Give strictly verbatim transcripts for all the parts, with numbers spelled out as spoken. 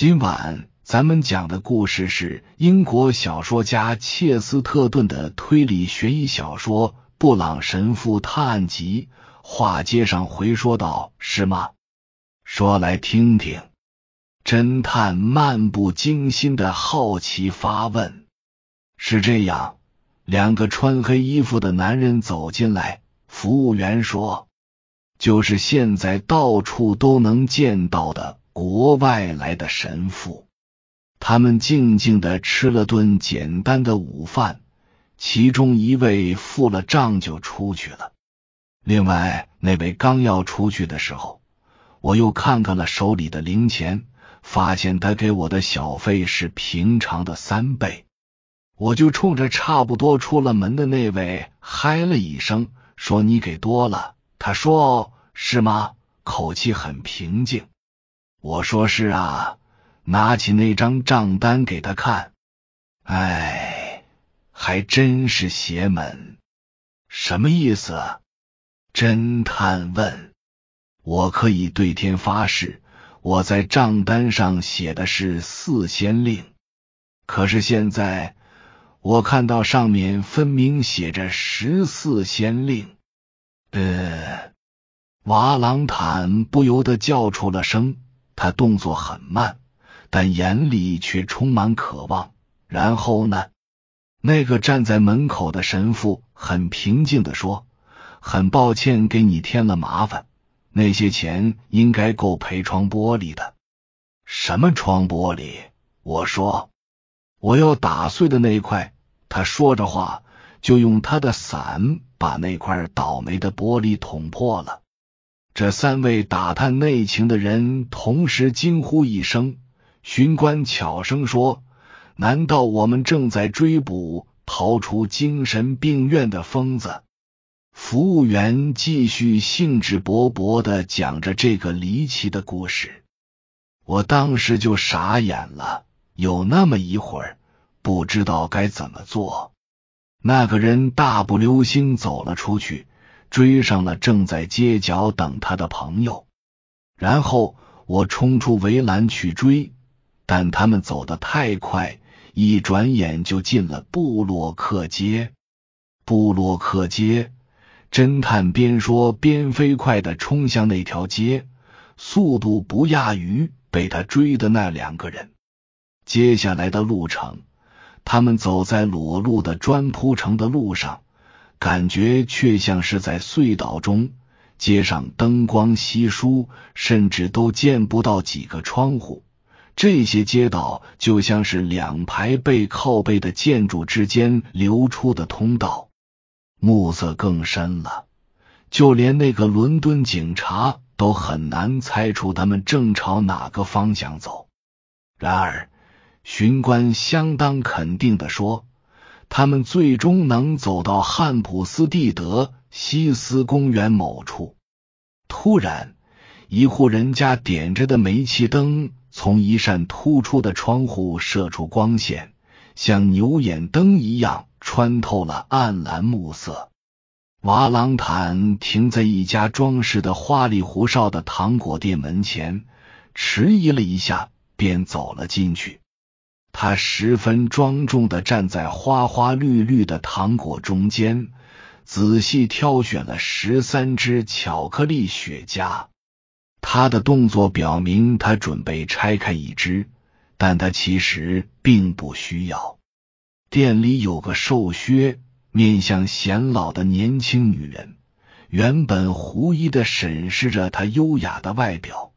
今晚咱们讲的故事是英国小说家切斯特顿的推理悬疑小说《布朗神父探案集》。话接上回说道：“是吗？说来听听。”侦探漫不经心的好奇发问：“是这样。”两个穿黑衣服的男人走进来，服务员说：“就是现在到处都能见到的国外来的神父。”他们静静地吃了顿简单的午饭，其中一位付了账就出去了。另外那位刚要出去的时候，我又看看了手里的零钱，发现他给我的小费是平常的三倍。我就冲着差不多出了门的那位嗨了一声，说：“你给多了。”他说：“哦，是吗？”口气很平静。我说：“是啊。”拿起那张账单给他看，哎，还真是邪门。“什么意思？”侦探问。我可以对天发誓，我在账单上写的是四仙令，可是现在我看到上面分明写着十四仙令。呃，瓦朗坦不由得叫出了声，他动作很慢，但眼里却充满渴望。然后呢？那个站在门口的神父很平静地说：“很抱歉给你添了麻烦，那些钱应该够赔窗玻璃的。”“什么窗玻璃？”我说，“我要打碎的那块。”他说着话就用他的伞把那块倒霉的玻璃捅破了。这三位打探内情的人同时惊呼一声。巡官悄声说：“难道我们正在追捕逃出精神病院的疯子？”服务员继续兴致勃勃地讲着这个离奇的故事。我当时就傻眼了，有那么一会儿不知道该怎么做。那个人大步流星走了出去，追上了正在街角等他的朋友。然后我冲出围栏去追，但他们走得太快，一转眼就进了布洛克街。布洛克街，侦探边说边飞快地冲向那条街，速度不亚于被他追的那两个人。接下来的路程，他们走在裸露的砖铺成的路上，感觉却像是在隧道中。街上灯光稀疏，甚至都见不到几个窗户。这些街道就像是两排背靠背的建筑之间流出的通道。暮色更深了，就连那个伦敦警察都很难猜出他们正朝哪个方向走。然而，巡官相当肯定地说，他们最终能走到汉普斯蒂德西斯公园某处。突然，一户人家点着的煤气灯从一扇突出的窗户射出光线，像牛眼灯一样穿透了暗蓝暮色。瓦朗坦停在一家装饰的花里胡哨的糖果店门前，迟疑了一下便走了进去。他十分庄重地站在花花绿绿的糖果中间，仔细挑选了十三只巧克力雪茄。他的动作表明他准备拆开一只，但他其实并不需要。店里有个瘦削面向显老的年轻女人，原本狐疑地审视着他优雅的外表，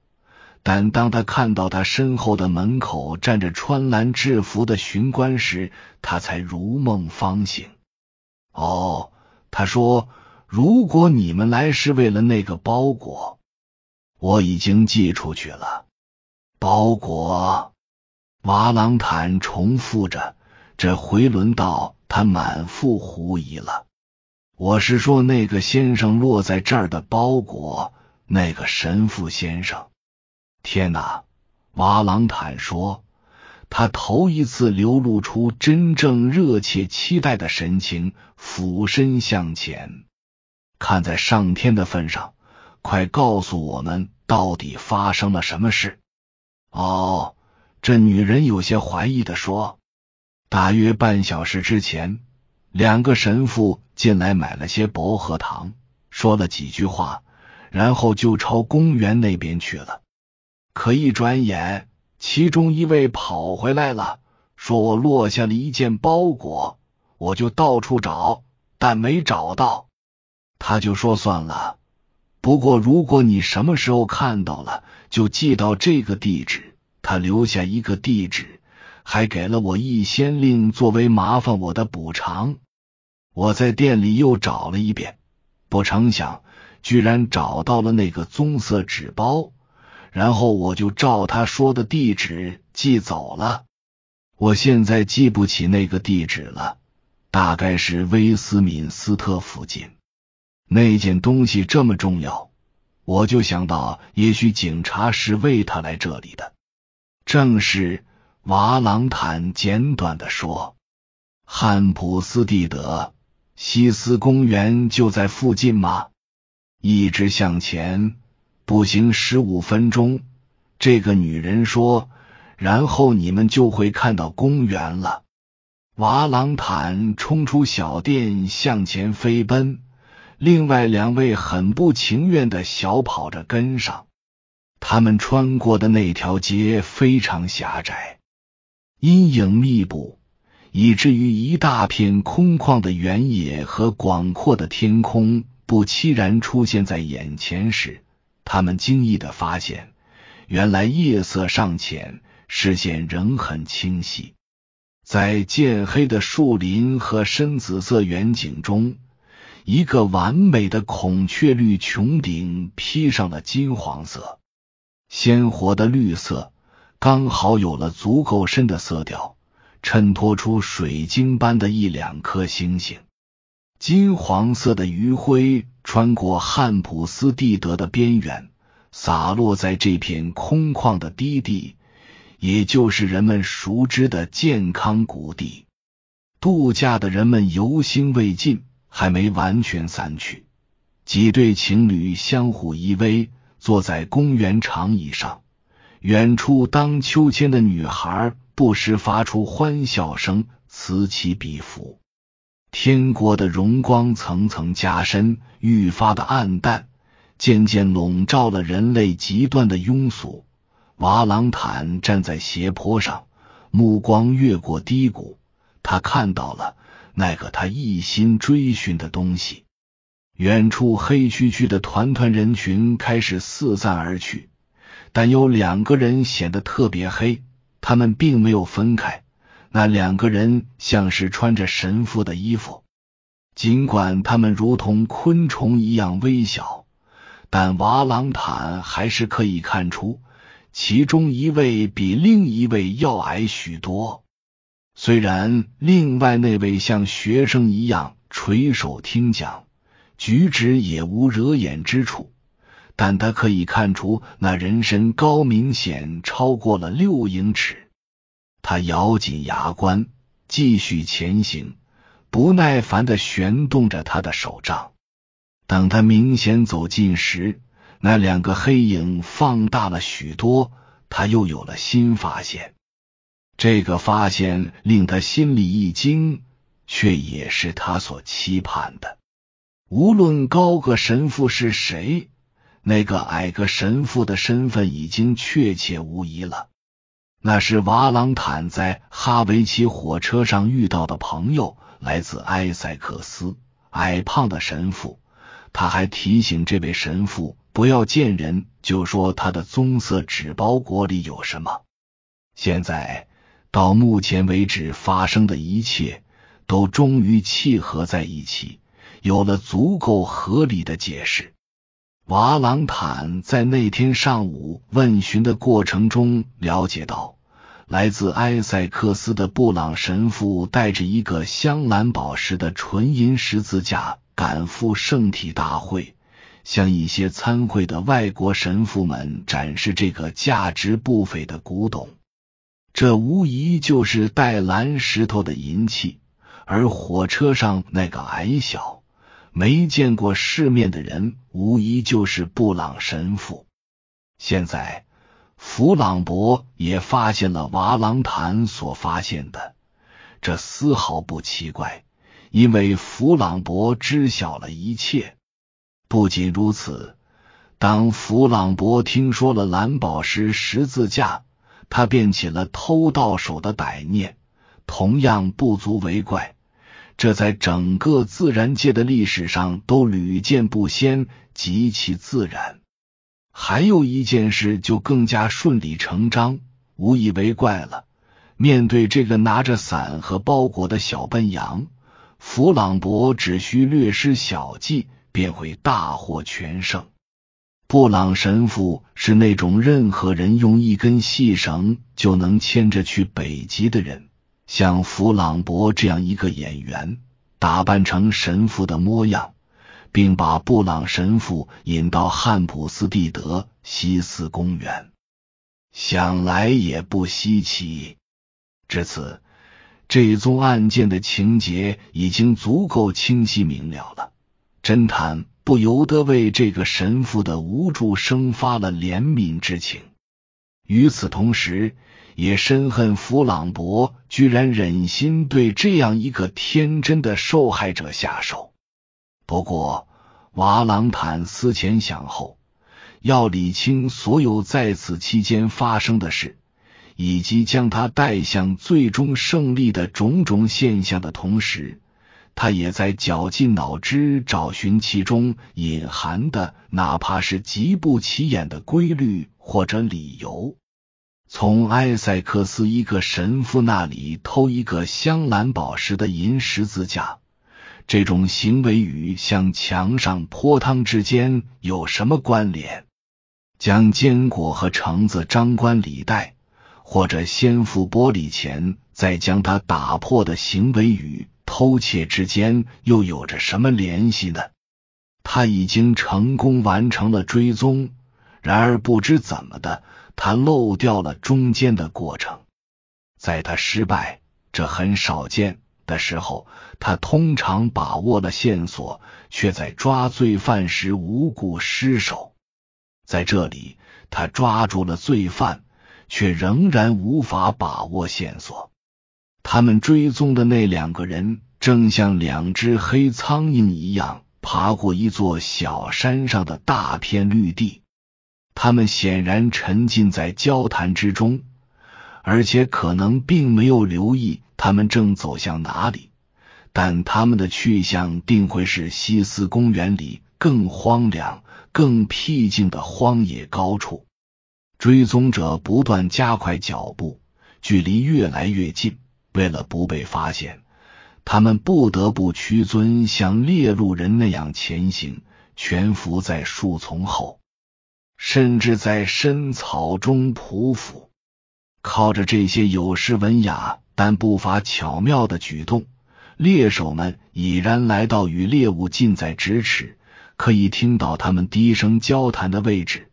但当他看到他身后的门口站着穿蓝制服的巡官时，他才如梦方醒。“哦。”他说，“如果你们来是为了那个包裹，我已经寄出去了。”“包裹？”瓦朗坦重复着，这回轮到他满腹狐疑了。“我是说那个先生落在这儿的包裹，那个神父先生。”“天哪！”瓦朗坦说，他头一次流露出真正热切期待的神情，俯身向前。“看在上天的份上，快告诉我们到底发生了什么事。”“哦，这女人有些怀疑地说：“大约半小时之前，两个神父进来买了些薄荷糖，说了几句话，然后就朝公园那边去了。可一转眼，其中一位跑回来了，说我落下了一件包裹，我就到处找，但没找到。他就说算了，不过如果你什么时候看到了，就寄到这个地址。”他留下一个地址，还给了我一先令作为麻烦我的补偿。我在店里又找了一遍，不成想居然找到了那个棕色纸包，然后我就照他说的地址寄走了。我现在记不起那个地址了，大概是威斯敏斯特附近。那件东西这么重要，我就想到也许警察是为他来这里的。正是，瓦朗坦简短地说，汉普斯蒂德西斯公园就在附近吗？一直向前，步行十五分钟，这个女人说，然后你们就会看到公园了。瓦朗坦冲出小店向前飞奔，另外两位很不情愿地小跑着跟上。他们穿过的那条街非常狭窄，阴影密布，以至于一大片空旷的原野和广阔的天空不期然出现在眼前时，他们惊异地发现，原来夜色尚浅，视线仍很清晰。在渐黑的树林和深紫色远景中，一个完美的孔雀绿穹顶披上了金黄色。鲜活的绿色刚好有了足够深的色调，衬托出水晶般的一两颗星星。金黄色的余晖穿过汉普斯蒂德的边缘，洒落在这片空旷的低地，也就是人们熟知的健康谷地。度假的人们游兴未尽，还没完全散去。几对情侣相互依偎，坐在公园长椅上，远处荡秋千的女孩不时发出欢笑声，此起彼伏。天国的荣光层层加深，愈发的暗淡，渐渐笼罩了人类极端的庸俗。瓦朗坦站在斜坡上，目光越过低谷，他看到了那个他一心追寻的东西。远处黑黢黢的团团人群开始四散而去，但有两个人显得特别黑，他们并没有分开。那两个人像是穿着神父的衣服，尽管他们如同昆虫一样微小，但瓦朗坦还是可以看出，其中一位比另一位要矮许多。虽然另外那位像学生一样垂手听讲，举止也无惹眼之处，但他可以看出那人身高明显超过了六英尺。他咬紧牙关继续前行，不耐烦地旋动着他的手杖。等他明显走近时，那两个黑影放大了许多，他又有了新发现。这个发现令他心里一惊，却也是他所期盼的。无论高个神父是谁，那个矮个神父的身份已经确切无疑了。那是瓦朗坦在哈维奇火车上遇到的朋友，来自埃塞克斯，矮胖的神父。他还提醒这位神父不要见人就说他的棕色纸包裹里有什么。现在，到目前为止发生的一切，都终于契合在一起。有了足够合理的解释。瓦朗坦在那天上午问询的过程中了解到，来自埃塞克斯的布朗神父带着一个镶蓝宝石的纯银十字架赶赴圣体大会，向一些参会的外国神父们展示这个价值不菲的古董。这无疑就是带蓝石头的银器，而火车上那个矮小没见过世面的人，无疑就是布朗神父。现在，弗朗博也发现了瓦朗坦所发现的，这丝毫不奇怪，因为弗朗博知晓了一切。不仅如此，当弗朗博听说了蓝宝石十字架，他便起了偷盗手的歹念，同样不足为怪。这在整个自然界的历史上都屡见不鲜，极其自然。还有一件事就更加顺理成章，无以为怪了。面对这个拿着伞和包裹的小笨羊，弗朗博只需略施小计，便会大获全胜。布朗神父是那种任何人用一根细绳就能牵着去北极的人，像弗朗博这样一个演员，打扮成神父的模样，并把布朗神父引到汉普斯蒂德西斯公园，想来也不稀奇。至此，这宗案件的情节已经足够清晰明了了，侦探不由得为这个神父的无助生发了怜悯之情，与此同时也深恨弗朗博居然忍心对这样一个天真的受害者下手。不过瓦朗坦思前想后，要理清所有在此期间发生的事，以及将他带向最终胜利的种种现象的同时，他也在绞尽脑汁找寻其中隐含的哪怕是极不起眼的规律或者理由。从埃塞克斯一个神父那里偷一个镶蓝宝石的银十字架，这种行为与向墙上泼汤之间有什么关联？将坚果和橙子张冠李戴，或者先付玻璃钱再将它打破的行为与偷窃之间又有着什么联系呢？他已经成功完成了追踪，然而不知怎么的，他漏掉了中间的过程。在他失败，这很少见的时候，他通常把握了线索，却在抓罪犯时无故失手。在这里，他抓住了罪犯，却仍然无法把握线索。他们追踪的那两个人正像两只黑苍蝇一样爬过一座小山上的大片绿地，他们显然沉浸在交谈之中，而且可能并没有留意他们正走向哪里，但他们的去向定会是西斯公园里更荒凉更僻静的荒野高处。追踪者不断加快脚步，距离越来越近，为了不被发现，他们不得不屈尊像猎鹿人那样前行，蜷伏在树丛后，甚至在深草中匍匐。靠着这些有失文雅但步伐巧妙的举动，猎手们已然来到与猎物近在咫尺，可以听到他们低声交谈的位置，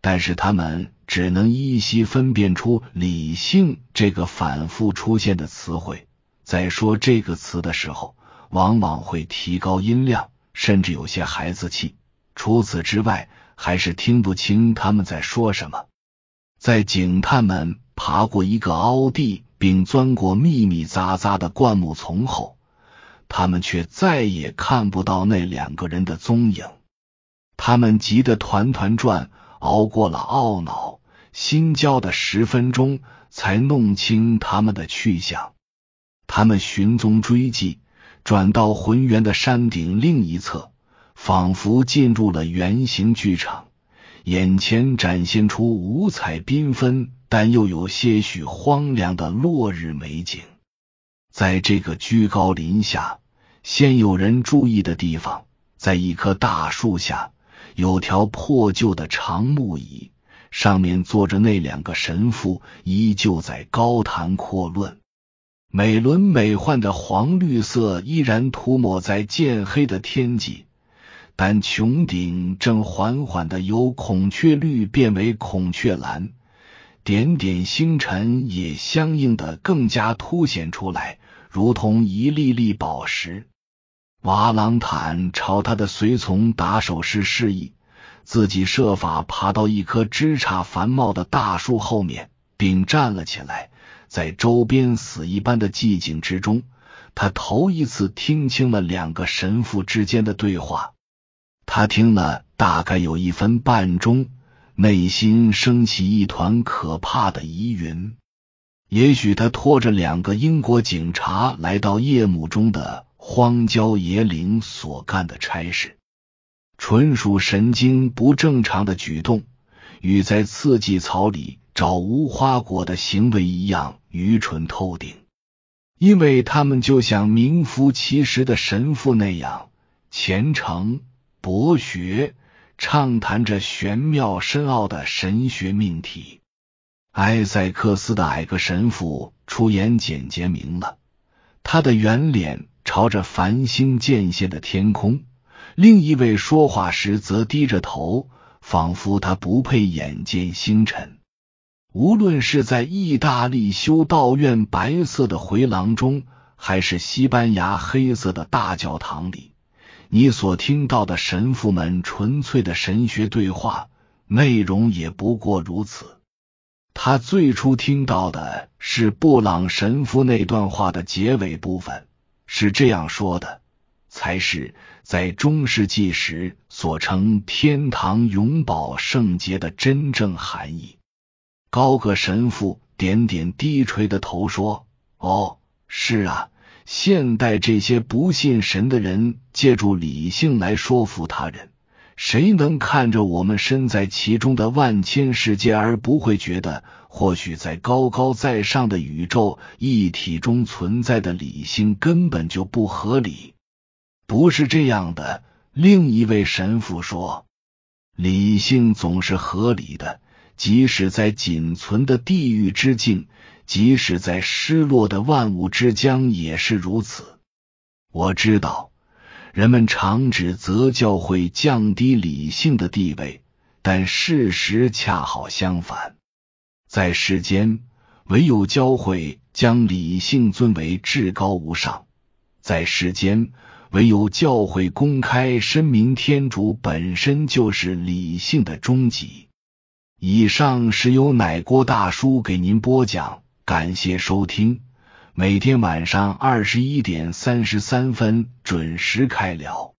但是他们只能依稀分辨出理性这个反复出现的词汇，在说这个词的时候往往会提高音量，甚至有些孩子气，除此之外还是听不清他们在说什么。在警探们爬过一个凹地并钻过密密匝匝的灌木丛后，他们却再也看不到那两个人的踪影。他们急得团团转，熬过了懊恼心焦的十分钟，才弄清他们的去向。他们寻踪追迹，转到浑圆的山顶另一侧，仿佛进入了圆形剧场，眼前展现出五彩缤纷但又有些许荒凉的落日美景。在这个居高临下鲜有人注意的地方，在一棵大树下有条破旧的长木椅，上面坐着那两个神父，依旧在高谈阔论。美轮美奂的黄绿色依然涂抹在渐黑的天际，但穹顶正缓缓地由孔雀绿变为孔雀蓝，点点星辰也相应的更加凸显出来，如同一粒粒宝石。瓦朗坦朝他的随从打手势示意，自己设法爬到一棵枝杈繁茂的大树后面，并站了起来。在周边死一般的寂静之中，他头一次听清了两个神父之间的对话。他听了大概有一分半钟，内心升起一团可怕的疑云。也许他拖着两个英国警察来到夜幕中的荒郊野岭所干的差事，纯属神经不正常的举动，与在刺激草里找无花果的行为一样愚蠢透顶。因为他们就像名副其实的神父那样，虔诚、博学，畅谈着玄妙深奥的神学命题。埃塞克斯的矮个神父出言简洁明了，他的圆脸朝着繁星渐现的天空，另一位说话时则低着头，仿佛他不配眼见星辰。无论是在意大利修道院白色的回廊中，还是西班牙黑色的大教堂里，你所听到的神父们纯粹的神学对话，内容也不过如此。他最初听到的是布朗神父那段话的结尾部分，是这样说的：才是在中世纪时所称天堂永保圣洁的真正含义。高个神父点点低垂的头说：哦，是啊，现代这些不信神的人借助理性来说服他人，谁能看着我们身在其中的万千世界而不会觉得，或许在高高在上的宇宙一体中存在的理性根本就不合理？不是这样的，另一位神父说，理性总是合理的，即使在仅存的地狱之境，即使在失落的万物之江也是如此。我知道人们常指责教会降低理性的地位，但事实恰好相反。在世间，唯有教会将理性尊为至高无上；在世间，唯有教会公开声明天主本身就是理性的终极。以上是由奶锅大叔给您播讲，感谢收听。每天晚上二十一点三十三分准时开聊。